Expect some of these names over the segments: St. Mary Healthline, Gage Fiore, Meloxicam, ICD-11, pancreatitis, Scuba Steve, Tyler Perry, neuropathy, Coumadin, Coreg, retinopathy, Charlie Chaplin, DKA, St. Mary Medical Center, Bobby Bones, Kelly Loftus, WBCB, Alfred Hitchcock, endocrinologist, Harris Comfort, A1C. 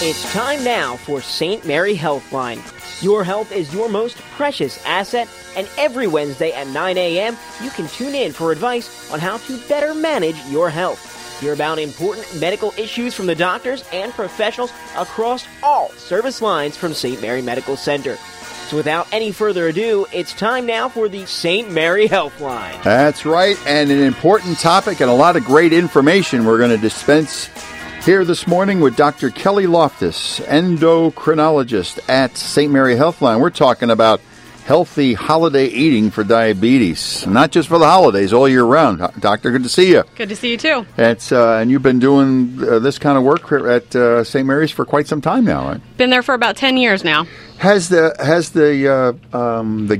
It's time now for St. Mary Healthline. Your health is your most precious asset, and every Wednesday at 9 a.m., you can tune in for advice on how to better manage your health. Hear about important medical issues from the doctors and professionals across all service lines from St. Mary Medical Center. So without any further ado, it's time now for the St. Mary Healthline. That's right, and an important topic and a lot of great information we're going to dispense here this morning with Dr. Kelly Loftus, endocrinologist at St. Mary Healthline. We're talking about healthy holiday eating for diabetes, not just for the holidays, all year round. Doctor, good to see you. Good to see you, too. And you've been doing this kind of work at St. Mary's for quite some time now, right? Been there for about 10 years now. Has the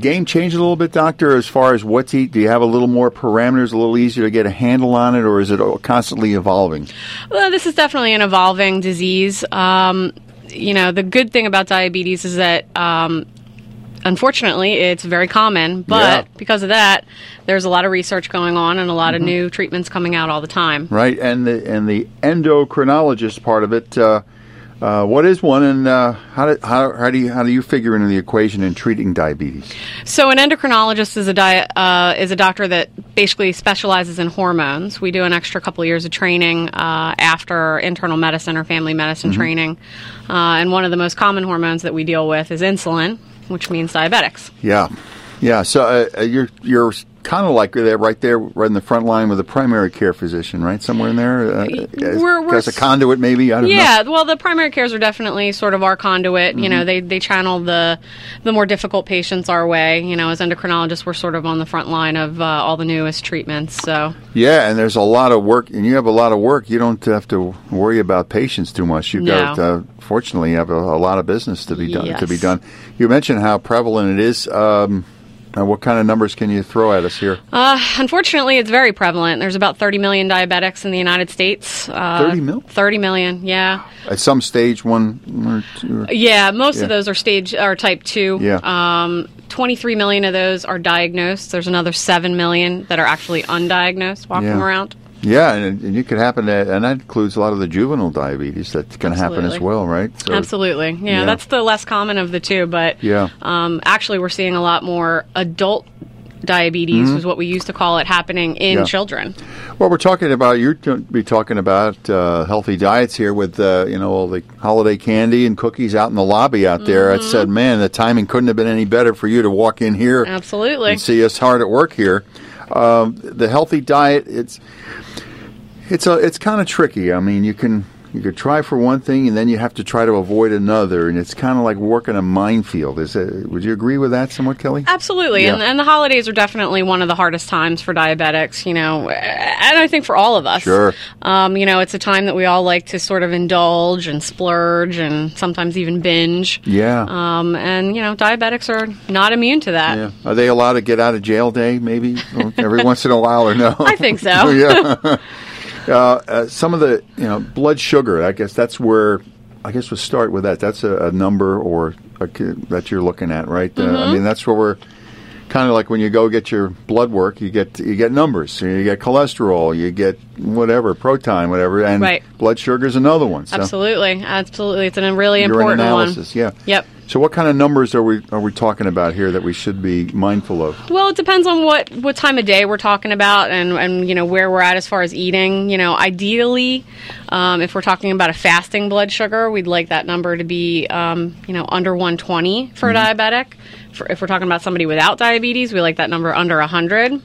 game changed a little bit, Doctor, as far as what to eat? Do you have a little more parameters, a little easier to get a handle on it, or is it constantly evolving? Well, this is definitely an evolving disease. The good thing about diabetes is that, unfortunately, it's very common. But because of that, there's a lot of research going on and a lot of new treatments coming out all the time. Right, and the endocrinologist part of it. What is one, and how do you figure into the equation in treating diabetes? So an endocrinologist is a doctor that basically specializes in hormones. We do an extra couple of years of training after internal medicine or family medicine training. And one of the most common hormones that we deal with is insulin, which means diabetics. Yeah. So you're kind of like that right there, right in the front line with a primary care physician, right? Somewhere in there? As a conduit, maybe? I don't know. Yeah, well, the primary cares are definitely sort of our conduit. You know, they channel the more difficult patients our way. You know, as endocrinologists, we're sort of on the front line of all the newest treatments. So yeah, and there's a lot of work, and you have a lot of work. You don't have to worry about patients too much. Fortunately, you have a lot of business to be done. Yes. You mentioned how prevalent it is. What kind of numbers can you throw at us here? Unfortunately, it's very prevalent. There's about 30 million diabetics in the United States. 30 million? 30 million, yeah. At some stage, 1 or 2? Most of those are type 2. Yeah. 23 million of those are diagnosed. There's another 7 million that are actually undiagnosed, walking around. Yeah, and it could happen, and that includes a lot of the juvenile diabetes that can happen as well, right? So, absolutely. Yeah, that's the less common of the two, but actually we're seeing a lot more adult diabetes, is what we used to call it, happening in children. Well, you're going to be talking about healthy diets here with, all the holiday candy and cookies out in the lobby out there. I said, man, the timing couldn't have been any better for you to walk in here and see us hard at work here. The healthy diet, it's kind of tricky. I mean, you could try for one thing, and then you have to try to avoid another, and it's kind of like working a minefield. Would you agree with that somewhat, Kelly? Absolutely, and the holidays are definitely one of the hardest times for diabetics, and I think for all of us. Sure. It's a time that we all like to sort of indulge and splurge and sometimes even binge. Yeah. Diabetics are not immune to that. Yeah. Are they allowed to get out of jail day, maybe, every once in a while or no? I think so. Yeah. Some of the, blood sugar, I guess that's where, we'll start with that. That's a number that you're looking at, right? That's where we're kind of like when you go get your blood work, you get numbers, you get cholesterol, you get whatever, proton, whatever, and blood sugar is another one. So. Absolutely. It's a really important analysis, one. Yeah. Yep. So what kind of numbers are we talking about here that we should be mindful of? Well, it depends on what time of day we're talking about and where we're at as far as eating. Ideally, if we're talking about a fasting blood sugar, we'd like that number to be under 120 for a diabetic. If we're talking about somebody without diabetes, we like that number under 100.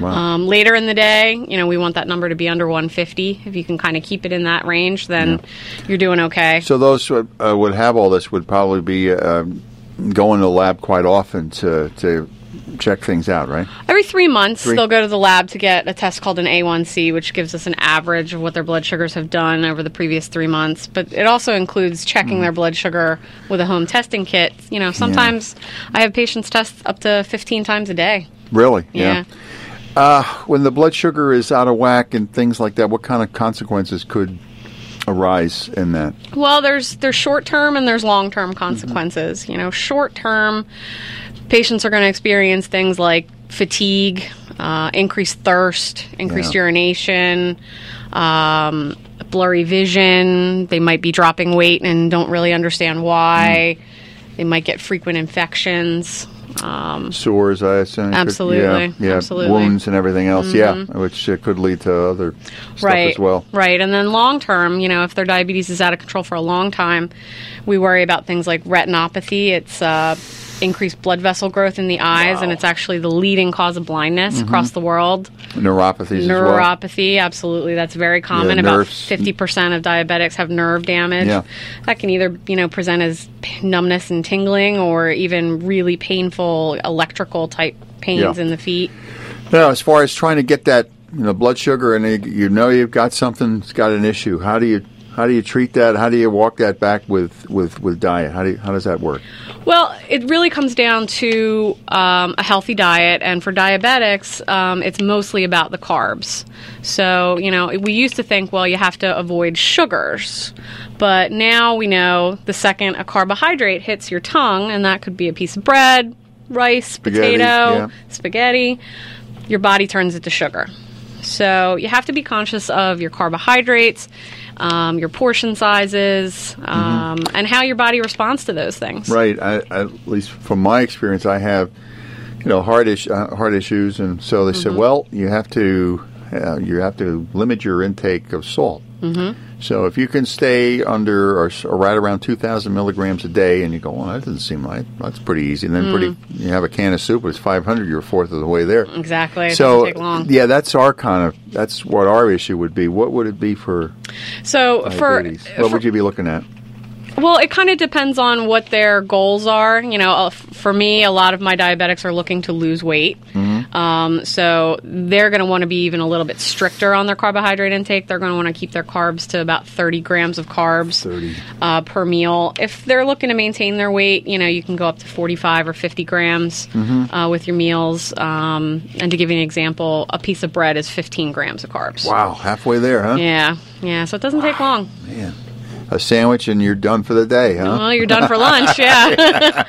Wow. Later in the day, we want that number to be under 150. If you can kind of keep it in that range, then you're doing okay. So those would have all this would probably be going to the lab quite often to check things out, right? Every 3 months, they'll go to the lab to get a test called an A1C, which gives us an average of what their blood sugars have done over the previous 3 months. But it also includes checking their blood sugar with a home testing kit. Sometimes I have patients test up to 15 times a day. Really? Yeah. When the blood sugar is out of whack and things like that, what kind of consequences could arise in that? Well, there's short-term and there's long-term consequences. Short-term, patients are going to experience things like fatigue, increased thirst, increased urination, got blurry vision. They might be dropping weight and don't really understand why. They might get frequent infections. Sores, I assume. Absolutely. Could, yeah, absolutely. Wounds and everything else, yeah, which could lead to other stuff as well. Right. And then long term, you know, if their diabetes is out of control for a long time, we worry about things like retinopathy. It's increased blood vessel growth in the eyes, and it's actually the leading cause of blindness across the world. Neuropathy as well. Neuropathy, absolutely. That's very common. Yeah, about 50% of diabetics have nerve damage. Yeah. That can either, you know, present as numbness and tingling or even really painful electrical type pains in the feet. Now, as far as trying to get that, you know, blood sugar and you know you've got something, it's got an issue. How do you treat that? How do you walk that back with diet? How does that work? Well, it really comes down to a healthy diet, and for diabetics, it's mostly about the carbs. So, you know, we used to think, well, you have to avoid sugars, but now we know the second a carbohydrate hits your tongue, and that could be a piece of bread, rice, spaghetti, your body turns it to sugar. So you have to be conscious of your carbohydrates, your portion sizes, and how your body responds to those things. Right. I, at least from my experience, I have, you know, heart issues, and so they said, well, you have to limit your intake of salt. So if you can stay under or right around 2,000 milligrams a day, and you go, well, that doesn't seem right. That's pretty easy. And then you have a can of soup, it's 500, you're a fourth of the way there. Exactly. So, it doesn't take long. Yeah, that's what our issue would be. What would it be for diabetes? What would you be looking at? Well, it kind of depends on what their goals are. You know, for me, a lot of my diabetics are looking to lose weight. So they're going to want to be even a little bit stricter on their carbohydrate intake. They're going to want to keep their carbs to about 30 grams of carbs per meal. If they're looking to maintain their weight, you know, you can go up to 45 or 50 grams with your meals. And to give you an example, a piece of bread is 15 grams of carbs. Wow, halfway there, huh? Yeah, so it doesn't take long. Man. A sandwich and you're done for the day, huh? Well, you're done for lunch, yeah.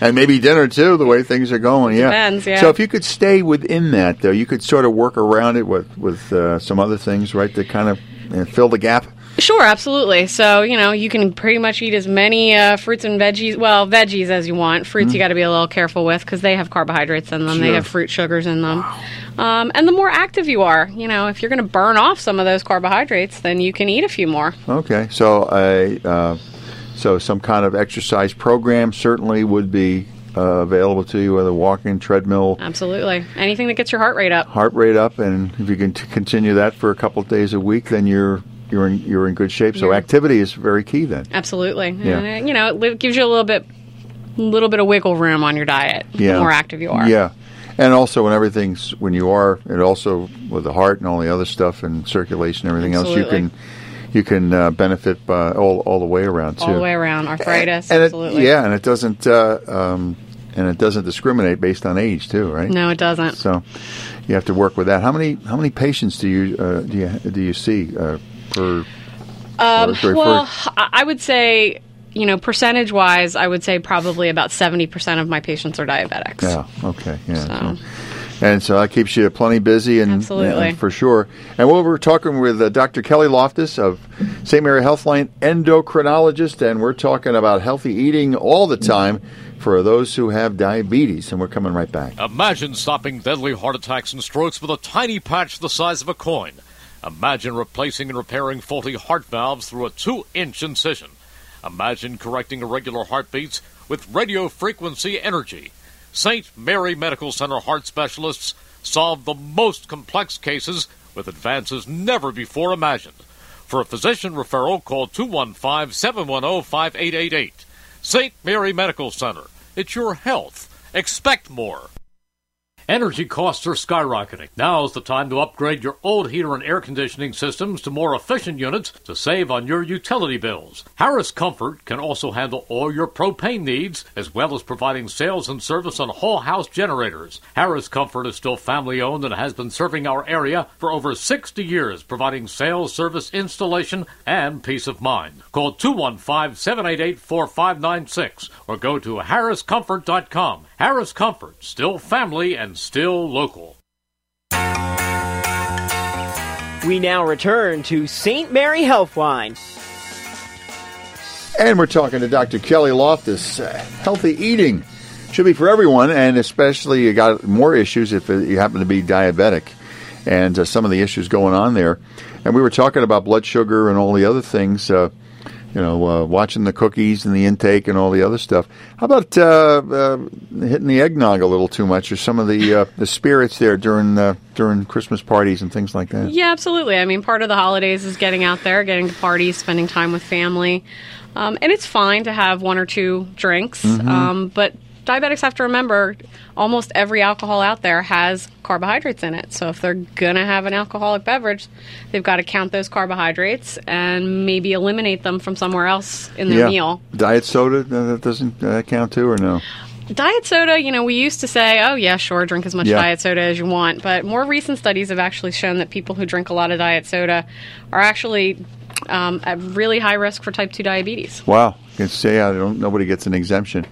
And maybe dinner, too, the way things are going, yeah. Depends, yeah. So if you could stay within that, though, you could sort of work around it with some other things, right, to kind of fill the gap? Sure, absolutely. So, you know, you can pretty much eat as many fruits and veggies as you want. Fruits you got to be a little careful with because they have carbohydrates in them. Sure. They have fruit sugars in them. Wow. And the more active you are, you know, if you're going to burn off some of those carbohydrates, then you can eat a few more. Okay. So, so some kind of exercise program certainly would be available to you, whether walking, treadmill. Absolutely. Anything that gets your heart rate up. And if you can continue that for a couple of days a week, then you're in good shape. So activity is very key then. Absolutely. Yeah. And, you know, it gives you a little bit of wiggle room on your diet the more active you are. Yeah. And also with the heart and all the other stuff and circulation and everything else, you can benefit by all the way around too. All the way around, arthritis, and absolutely. And it doesn't discriminate based on age too, right? No, it doesn't. So you have to work with that. How many patients do you see per? I would say, you know, percentage-wise, I would say probably about 70% of my patients are diabetics. Yeah, okay. Yeah. So. And so that keeps you plenty busy and for sure. And we're talking with Dr. Kelly Loftus of St. Mary Healthline, endocrinologist, and we're talking about healthy eating all the time for those who have diabetes, and we're coming right back. Imagine stopping deadly heart attacks and strokes with a tiny patch the size of a coin. Imagine replacing and repairing faulty heart valves through a 2-inch incision. Imagine correcting irregular heartbeats with radiofrequency energy. St. Mary Medical Center heart specialists solve the most complex cases with advances never before imagined. For a physician referral, call 215-710-5888. St. Mary Medical Center. It's your health. Expect more. Energy costs are skyrocketing. Now's the time to upgrade your old heater and air conditioning systems to more efficient units to save on your utility bills. Harris Comfort can also handle all your propane needs, as well as providing sales and service on whole house generators. Harris Comfort is still family-owned and has been serving our area for over 60 years, providing sales, service, installation, and peace of mind. Call 215-788-4596 or go to harriscomfort.com. Harris Comfort, still family and still local. We now return to St. Mary Healthline. And we're talking to Dr. Kelly Loftus. Healthy eating should be for everyone, and especially you got more issues if you happen to be diabetic and some of the issues going on there. And we were talking about blood sugar and all the other things, watching the cookies and the intake and all the other stuff. How about hitting the eggnog a little too much, or some of the spirits there during Christmas parties and things like that? Yeah, absolutely. I mean, part of the holidays is getting out there, getting to parties, spending time with family. And it's fine to have one or two drinks, mm-hmm. But diabetics have to remember almost every alcohol out there has carbohydrates in it. So if they're going to have an alcoholic beverage, they've got to count those carbohydrates and maybe eliminate them from somewhere else in their meal. Diet soda, that doesn't count too, or no? Diet soda, we used to say, oh, yeah, sure, drink as much diet soda as you want. But more recent studies have actually shown that people who drink a lot of diet soda are actually at really high risk for type 2 diabetes. Wow. You can say nobody gets an exemption.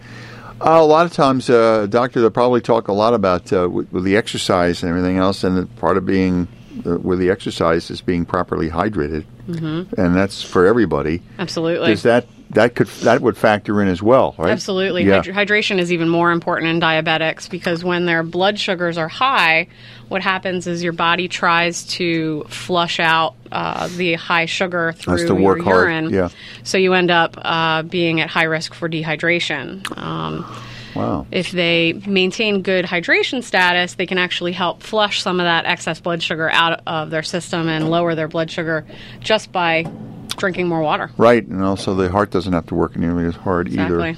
A lot of times, doctor, they'll probably talk a lot about with the exercise and everything else, and part of being with the exercise is being properly hydrated, mm-hmm. and that's for everybody. Absolutely, is that would factor in as well, right? Absolutely, yeah. Hydration is even more important in diabetics, because when their blood sugars are high, what happens is your body tries to flush out the high sugar through your urine. Hard. Yeah. So you end up being at high risk for dehydration. Wow. If they maintain good hydration status, they can actually help flush some of that excess blood sugar out of their system and lower their blood sugar just by drinking more water. Right, and also the heart doesn't have to work nearly as hard either.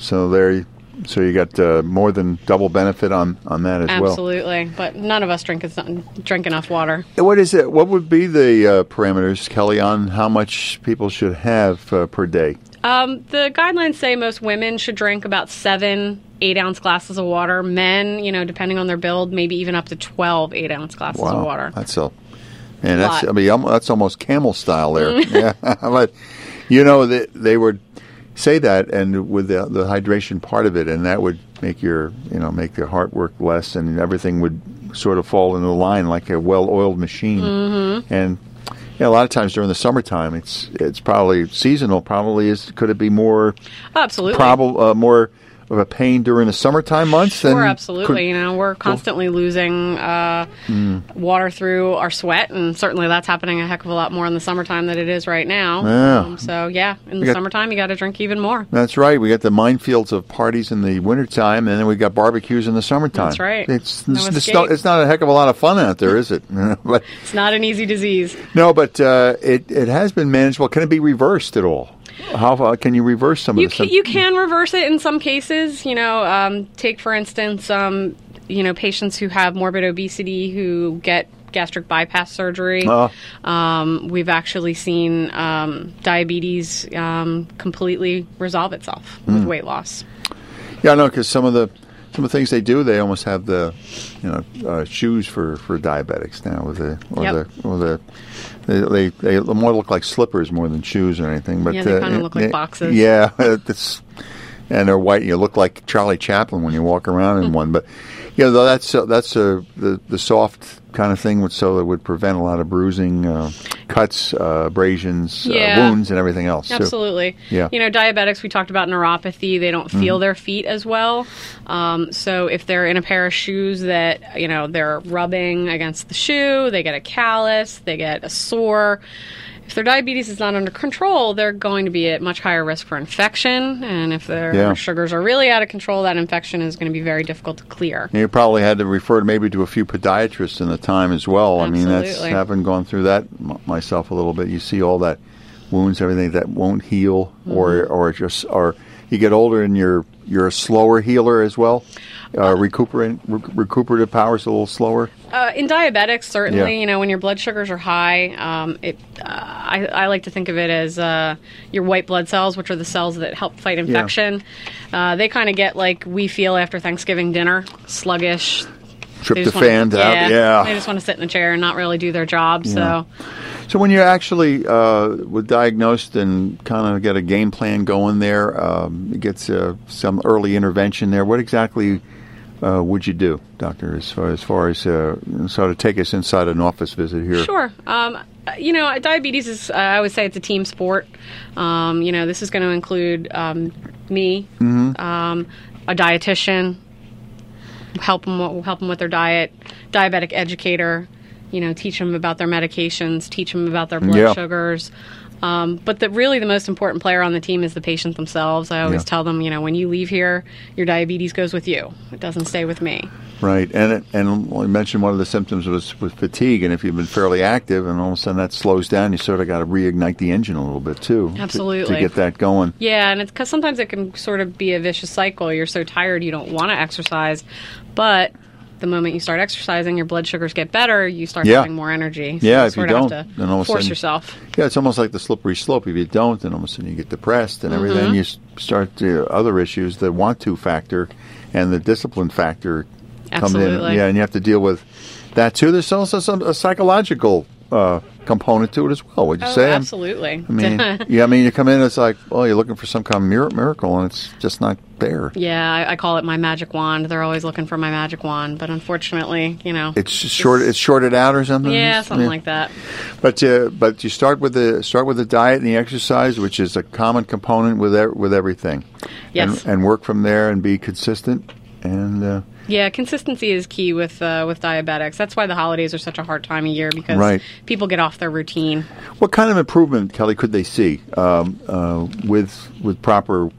So you got more than double benefit on that as well. Absolutely, but none of us drink enough water. What is it? What would be the parameters, Kelly, on how much people should have per day? The guidelines say most women should drink about 7 8-ounce glasses of water. Men, depending on their build, maybe even up to 12 8-ounce glasses of water. That's so. And that's almost camel style there. Yeah, but they would say that, and with the hydration part of it, and that would make your heart work less, and everything would sort of fall into line like a well-oiled machine. Mm-hmm. And a lot of times during the summertime, it's probably seasonal. Probably could it be more? Absolutely. More of a pain during the summertime months? Sure, absolutely. We're constantly losing water through our sweat, and certainly that's happening a heck of a lot more in the summertime than it is right now. Yeah. Summertime, you got to drink even more. That's right. We got the minefields of parties in the wintertime, and then we got barbecues in the summertime. That's right. It's not a heck of a lot of fun out there, is it? But it's not an easy disease. No, but it has been manageable. Can it be reversed at all? How can you reverse some of this? You can reverse it in some cases. Take, for instance, patients who have morbid obesity who get gastric bypass surgery. We've actually seen diabetes completely resolve itself with weight loss. Yeah, I know, because some of the things they do, they almost have the, shoes for diabetics now, with the they more look like slippers more than shoes or anything. But yeah, they kind of look like boxes. Yeah, and they're white. You look like Charlie Chaplin when you walk around in one. But that's the soft kind of thing, so that would prevent a lot of bruising, cuts, abrasions, wounds, and everything else. Absolutely. So, diabetics, we talked about neuropathy. They don't feel their feet as well. So if they're in a pair of shoes that, they're rubbing against the shoe, they get a callus, they get a sore. If their diabetes is not under control, they're going to be at much higher risk for infection. And if their sugars are really out of control, that infection is going to be very difficult to clear. And you probably had to refer maybe to a few podiatrists in the time as well. Absolutely. I mean, that's happened, gone through that myself a little bit. You see all that wounds, everything that won't heal, or you get older and you're a slower healer as well. Recuperative power is a little slower. In diabetics, certainly, when your blood sugars are high, I like to think of it as your white blood cells, which are the cells that help fight infection. Yeah. They kind of get like we feel after Thanksgiving dinner, sluggish. Tryptophan out. Yeah. They just want to sit in a chair and not really do their job. Yeah. So when you actually were diagnosed and kind of get a game plan going there, gets some early intervention there, what exactly would you do, doctor, as far as sort of take us inside an office visit here? Sure. You know, diabetes is, I would say it's a team sport. You know, this is going to include me, a dietitian, help them with their diet, diabetic educator, you know, teach them about their medications, teach them about their blood sugars. But really the most important player on the team is the patient themselves. I always tell them, you know, when you leave here, your diabetes goes with you. It doesn't stay with me. Right. And we mentioned one of the symptoms was fatigue. And if you've been fairly active and all of a sudden that slows down, you sort of got to reignite the engine a little bit, too. Absolutely. To get that going. Yeah. And it's because sometimes it can sort of be a vicious cycle. You're so tired you don't want to exercise. But the moment you start exercising, your blood sugars get better, you start having more energy. So you sort of have to force yourself. Yeah, it's almost like the slippery slope. If you don't, then all of a sudden you get depressed and everything. You start the other issues, the want-to factor and the discipline factor comes in. Yeah, and you have to deal with that, too. There's also a psychological component to it as well, would you say? Absolutely. I mean, you come in and it's like, oh, you're looking for some kind of miracle, and it's just not there. Yeah, I call it my magic wand. They're always looking for my magic wand, but unfortunately, you know, it's shorted out or something. Yeah, something like that. But you start with the diet and the exercise, which is a common component with everything. Yes, and work from there and be consistent and. Yeah, consistency is key with diabetics. That's why the holidays are such a hard time of year because people get off their routine. What kind of improvement, Kelly, could they see with proper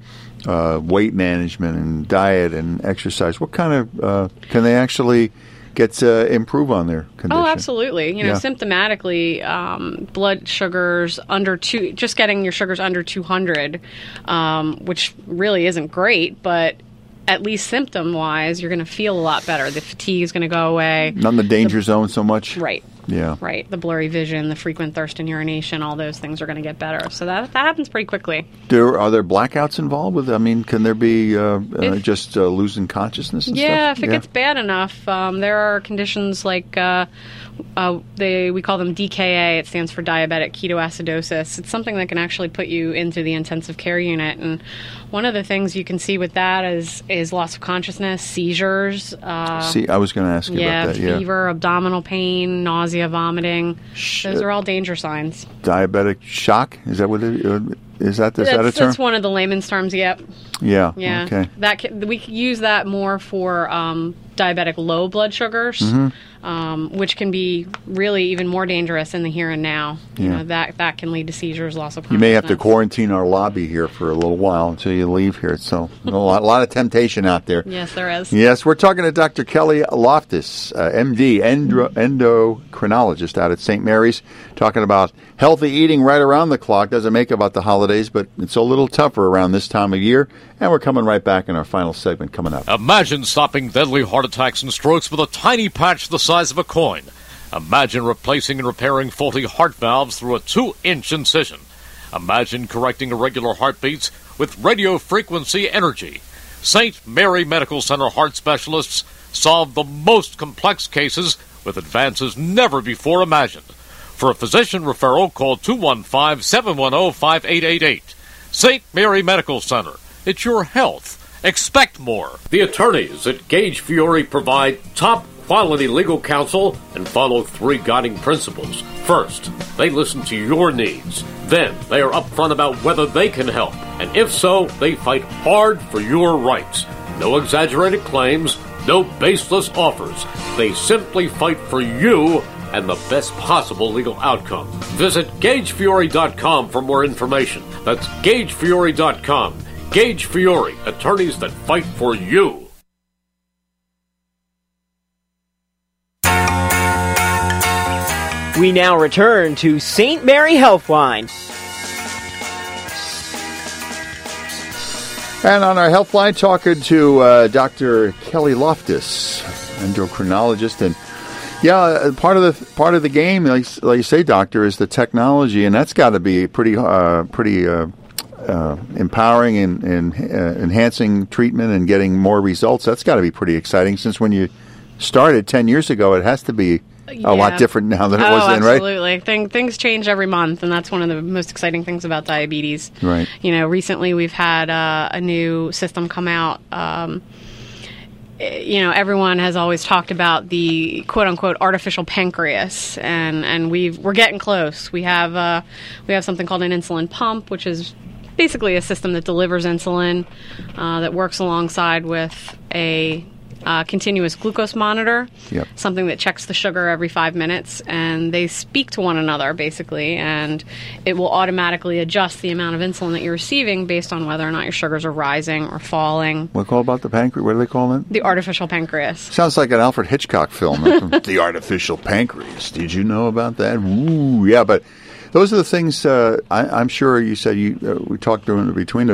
weight management and diet and exercise? What kind of can they actually get to improve on their condition? Oh, absolutely. You know, symptomatically, blood sugars under 2, just getting your sugars under 200, which really isn't great, but at least symptom-wise, you're going to feel a lot better. The fatigue is going to go away. Not in the danger zone so much. Right. Yeah. Right. The blurry vision, the frequent thirst and urination, all those things are going to get better. So that happens pretty quickly. Are there blackouts involved with it? I mean, can there be just losing consciousness and stuff? If it gets bad enough, there are conditions like we call them DKA. It stands for diabetic ketoacidosis. It's something that can actually put you into the intensive care unit. And one of the things you can see with that is loss of consciousness, seizures. See, I was going to ask you about that. Fever, abdominal pain, nausea, vomiting. Those are all danger signs. Diabetic shock? Is that what it is? Is that a term? That's one of the layman's terms, yep. Yeah, okay. We use that more for diabetic low blood sugars, which can be really even more dangerous in the here and now. You know, that can lead to seizures, loss of consciousness. You may have to quarantine our lobby here for a little while until you leave here. So a lot of temptation out there. Yes, there is. Yes, we're talking to Dr. Kelly Loftus, MD, endocrinologist out at St. Mary's, talking about healthy eating right around the clock. Doesn't make about the holidays, but it's a little tougher around this time of year. And we're coming right back in our final segment coming up. Imagine stopping deadly heart attacks and strokes with a tiny patch the size of a coin. Imagine replacing and repairing faulty heart valves through a 2-inch incision. Imagine correcting irregular heartbeats with radio frequency energy. St. Mary Medical Center heart specialists solve the most complex cases with advances never before imagined. For a physician referral, call 215-710-5888. St. Mary Medical Center. It's your health. Expect more. The attorneys at Gage Fiore provide top-quality legal counsel and follow 3 guiding principles. First, they listen to your needs. Then, they are upfront about whether they can help. And if so, they fight hard for your rights. No exaggerated claims, no baseless offers. They simply fight for you and the best possible legal outcome. Visit GageFiore.com for more information. That's GageFiore.com. Gage Fiore, attorneys that fight for you. We now return to St. Mary Healthline. And on our Healthline, talking to Dr. Kelly Loftus, endocrinologist, and part of the game, like you say, doctor, is the technology, and that's got to be pretty empowering and enhancing treatment and getting more results. That's got to be pretty exciting, since when you started 10 years ago, it has to be a lot different now than it was then, right? Absolutely. Things change every month, and that's one of the most exciting things about diabetes. Right. You know, recently we've had a new system come out. you know, everyone has always talked about the quote-unquote artificial pancreas, and we're getting close. We have something called an insulin pump, which is basically a system that delivers insulin that works alongside with a continuous glucose monitor, yep. Something that checks the sugar every 5 minutes, and they speak to one another basically, and it will automatically adjust the amount of insulin that you're receiving based on whether or not your sugars are rising or falling. What do they call it? The artificial pancreas. Sounds like an Alfred Hitchcock film. The artificial pancreas. Did you know about that? Ooh, yeah, but those are the things I'm sure you said we talked between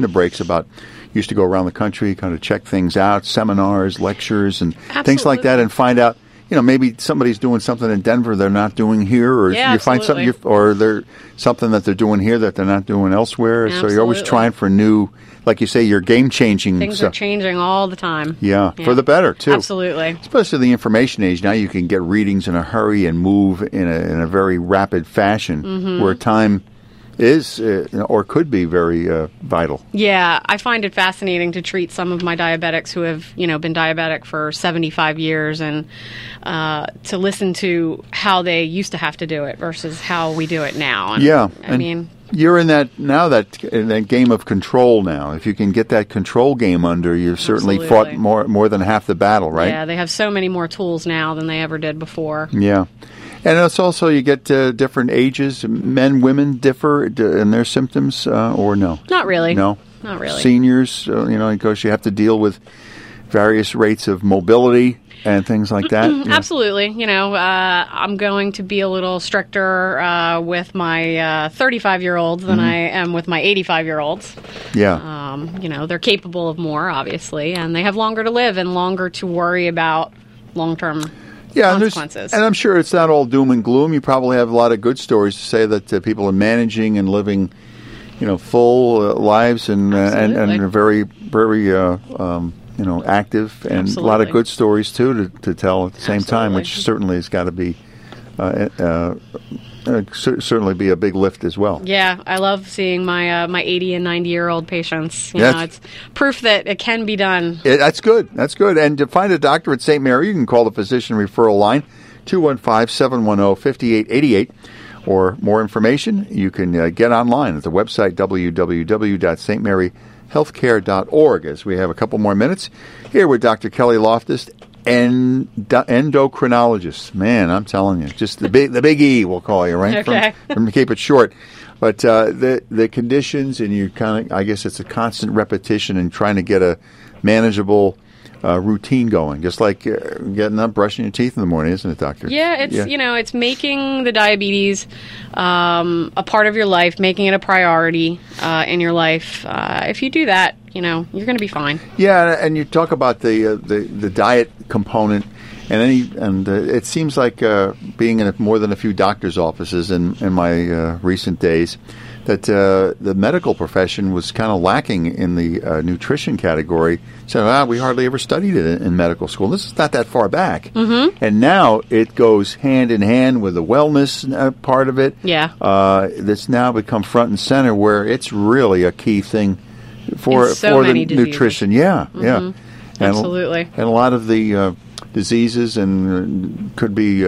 the breaks about. Used to go around the country, kind of check things out, seminars, lectures, and absolutely. Things like that, and find out, you know, maybe somebody's doing something in Denver they're not doing here, or yeah, you absolutely. Find something, or there's something that they're doing here that they're not doing elsewhere. Absolutely. So you're always trying for new, like you say, your game-changing things stuff. Are changing all the time. Yeah, for the better too. Absolutely, especially the information age. Now you can get readings in a hurry and move in a very rapid fashion, mm-hmm. where time. Is or could be very vital. Yeah, I find it fascinating to treat some of my diabetics who have, you know, been diabetic for 75 years and to listen to how they used to have to do it versus how we do it now. And, yeah. I mean, you're in that game of control now. If you can get that control game under, you've certainly absolutely. Fought more than half the battle, right? Yeah, they have so many more tools now than they ever did before. Yeah. And it's also, you get different ages. Men, women differ in their symptoms, or no? Not really. No? Not really. Seniors, you know, of course, you have to deal with various rates of mobility and things like that. Yeah. Absolutely. You know, I'm going to be a little stricter with my 35-year-olds than mm-hmm. I am with my 85-year-olds. Yeah. You know, they're capable of more, obviously, and they have longer to live and longer to worry about long-term yeah, consequences. And I'm sure it's not all doom and gloom. You probably have a lot of good stories to say that people are managing and living, you know, full lives and are very, very, you know, active, and absolutely. A lot of good stories too to tell at the same absolutely. time, which certainly has got to be certainly be a big lift as well. Yeah, I love seeing my my 80 and 90-year-old patients. You know, it's proof that it can be done. That's good. That's good. And to find a doctor at St. Mary, you can call the physician referral line, 215-710-5888. Or more information, you can get online at the website, www.stmaryhealthcare.org. As we have a couple more minutes here with Dr. Kelly Loftus, endocrinologist. Man, I'm telling you, just the big E, we'll call you, right? Okay. From keep it short. But the conditions, and you kind of, I guess it's a constant repetition and trying to get a manageable routine going, just like getting up, brushing your teeth in the morning, isn't it, doctor? Yeah, it's you know, it's making the diabetes a part of your life, making it a priority in your life. If you do that, you know, you're going to be fine. Yeah, and you talk about the diet component, and it seems like being in more than a few doctors' offices in my recent days, that the medical profession was kind of lacking in the nutrition category. So we hardly ever studied it in medical school. This is not that far back. Mm-hmm. And now it goes hand in hand with the wellness part of it. Yeah. That's now become front and center, where it's really a key thing for the diseases. Nutrition. Yeah, mm-hmm. yeah. And absolutely. And a lot of the diseases and could be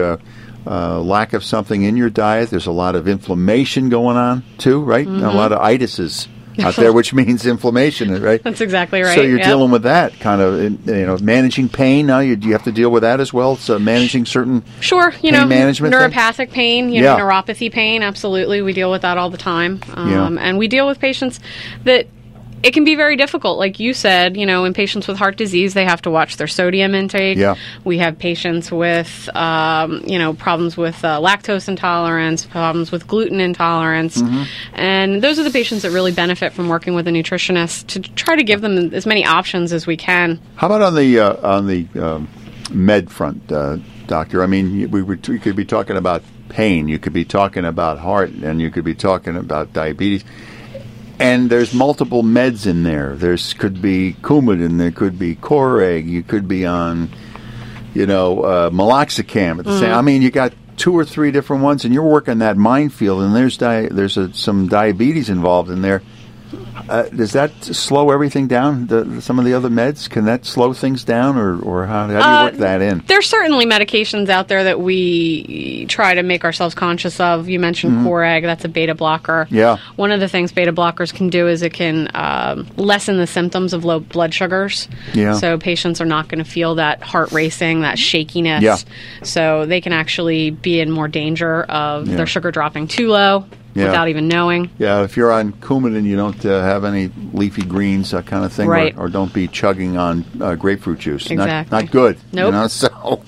lack of something in your diet. There's a lot of inflammation going on too, right? Mm-hmm. A lot of itises out there, which means inflammation, right? That's exactly right. So you're dealing with that kind of, you know, managing pain. Now you have to deal with that as well. So managing certain you pain know, management neuropathic things. Pain, you know, neuropathy pain. Absolutely, we deal with that all the time, and we deal with patients that. It can be very difficult. Like you said, you know, in patients with heart disease, they have to watch their sodium intake. Yeah. We have patients with, you know, problems with lactose intolerance, problems with gluten intolerance. Mm-hmm. And those are the patients that really benefit from working with a nutritionist to try to give them as many options as we can. How about on the med front, doctor? I mean, we could be talking about pain. You could be talking about heart, and you could be talking about diabetes. And there's multiple meds in there. There's could be Coumadin, there could be Coreg, you could be on, you know, Meloxicam. At the same, I mean, you got 2 or 3 different ones, and you're working that minefield. And there's some diabetes involved in there. Does that slow everything down? Some of the other meds, can that slow things down, or how do you work that in? There's certainly medications out there that we try to make ourselves conscious of. You mentioned Coreg. That's a beta blocker. Yeah. One of the things beta blockers can do is it can lessen the symptoms of low blood sugars. Yeah. So patients are not going to feel that heart racing, that shakiness. Yeah. So they can actually be in more danger of their sugar dropping too low. Yeah. Without even knowing. Yeah, if you're on Coumadin, you don't have any leafy greens, that kind of thing. Right. Or don't be chugging on grapefruit juice. Exactly. Not good. Nope. So,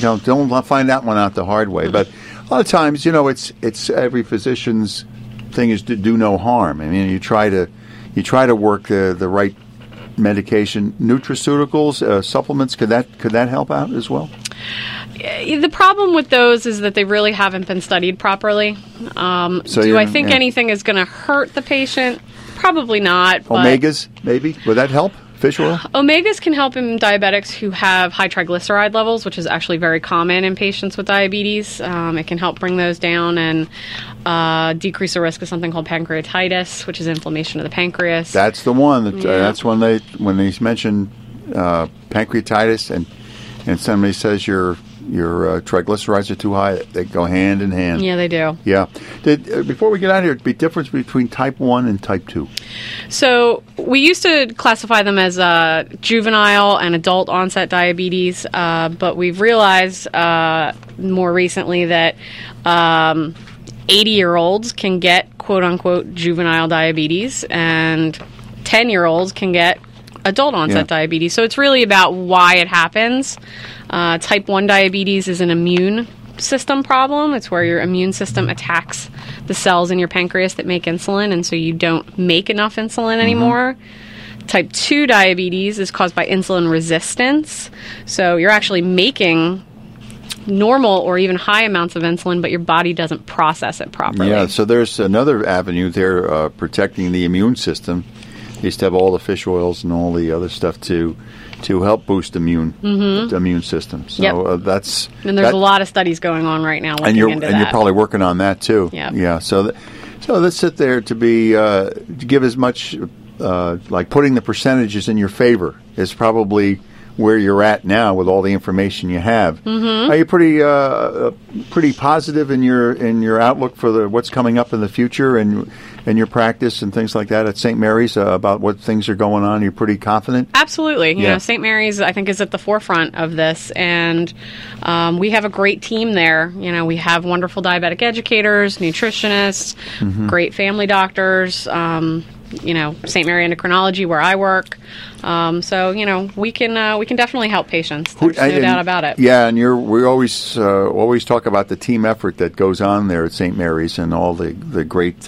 don't find that one out the hard way. But a lot of times, it's every physician's thing is to do no harm. I mean, you try to work the right medication. Nutraceuticals, supplements, could that help out as well? The problem with those is that they really haven't been studied properly. Do I think anything is going to hurt the patient? Probably not. Omegas, maybe? Would that help? Fish oil? Omegas can help in diabetics who have high triglyceride levels, which is actually very common in patients with diabetes. It can help bring those down and decrease the risk of something called pancreatitis, which is inflammation of the pancreas. That's the one. That's when they mention pancreatitis and somebody says your triglycerides are too high, they go hand in hand. Yeah, they do. Yeah. Before we get out of here, the difference between type 1 and type 2. So we used to classify them as juvenile and adult onset diabetes, but we've realized more recently that 80-year-olds can get, quote-unquote, juvenile diabetes, and 10-year-olds can get adult onset diabetes. So it's really about why it happens. Type 1 diabetes is an immune system problem. It's where your immune system attacks the cells in your pancreas that make insulin, and so you don't make enough insulin anymore. Type 2 diabetes is caused by insulin resistance. So you're actually making normal or even high amounts of insulin, but your body doesn't process it properly. Yeah, so there's another avenue there, protecting the immune system. They used to have all the fish oils and all the other stuff to help boost the immune system. So that's... And there's a lot of studies going on right now looking into that. And you're probably working on that, too. Yep. Yeah. So let's sit there to give as much... like putting the percentages in your favor is probably where you're at now with all the information you have. Are you pretty positive in your outlook for what's coming up in the future and your practice and things like that at St. Mary's about what things are going on? You're pretty confident? Absolutely. You know, St. Mary's, I think, is at the forefront of this, and we have a great team there. We have wonderful diabetic educators, nutritionists, great family doctors, St. Mary Endocrinology, where I work. We can definitely help patients. There's no doubt about it. Yeah, and we always talk about the team effort that goes on there at St. Mary's and all the great,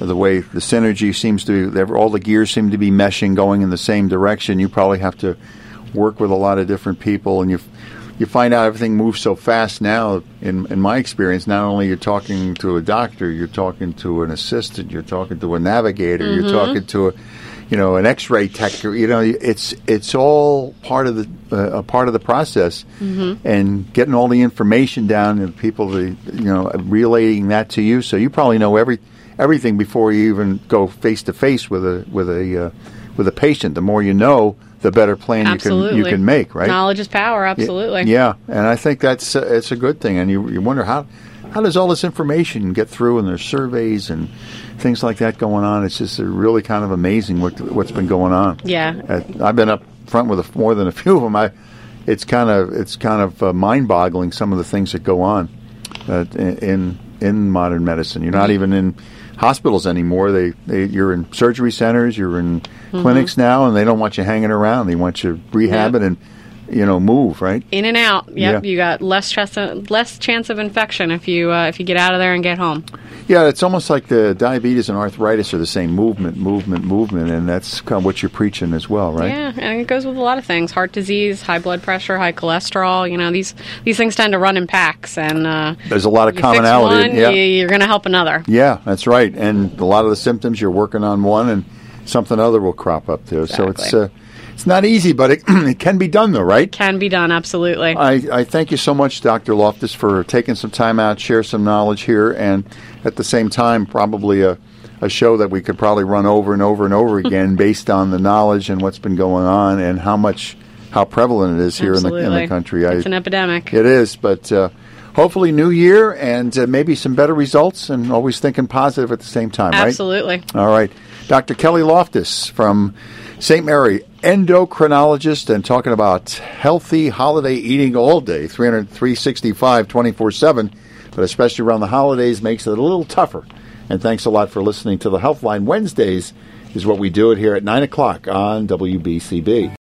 the way the synergy seems to, all the gears seem to be meshing, going in the same direction. You probably have to work with a lot of different people, and you find out everything moves so fast now. In my experience, not only you're talking to a doctor, you're talking to an assistant, you're talking to a navigator, you're talking to an X-ray tech. It's all part of the process, and getting all the information down and people, relating that to you. So you probably know everything before you even go face to face with a patient. The more you know, the better plan you can make, right? Knowledge is power, absolutely. Yeah, and I think that's it's a good thing. And you wonder how does all this information get through, and there's surveys and things like that going on. It's just really kind of amazing what's been going on. Yeah, I've been up front with more than a few of them. It's kind of mind-boggling some of the things that go on in modern medicine. You're not even in hospitals anymore. You're in surgery centers, you're in clinics now, and they don't want you hanging around. They want you rehabbing and move right in and out. Yep. Yeah, you got less chance of infection if you get out of there and get home. Yeah, it's almost like the diabetes and arthritis are the same movement, and that's kind of what you're preaching as well, right? Yeah, and it goes with a lot of things: heart disease, high blood pressure, high cholesterol. These things tend to run in packs, and there's a lot of commonality. Fix one, you're going to help another. Yeah, that's right. And a lot of the symptoms you're working on one, and something other will crop up there. Exactly. So it's not easy, but it can be done, though, right? It can be done, absolutely. I thank you so much, Dr. Loftus, for taking some time out, share some knowledge here, and at the same time, probably a show that we could probably run over and over and over again based on the knowledge and what's been going on and how prevalent it is here in the country. It's an epidemic. It is, but hopefully new year and maybe some better results, and always thinking positive at the same time, absolutely. Right? Absolutely. All right. Dr. Kelly Loftus from St. Mary, endocrinologist, and talking about healthy holiday eating all day, 365, 24/7, but especially around the holidays makes it a little tougher. And thanks a lot for listening to the Healthline. Wednesdays is what we do it here at 9 o'clock on WBCB.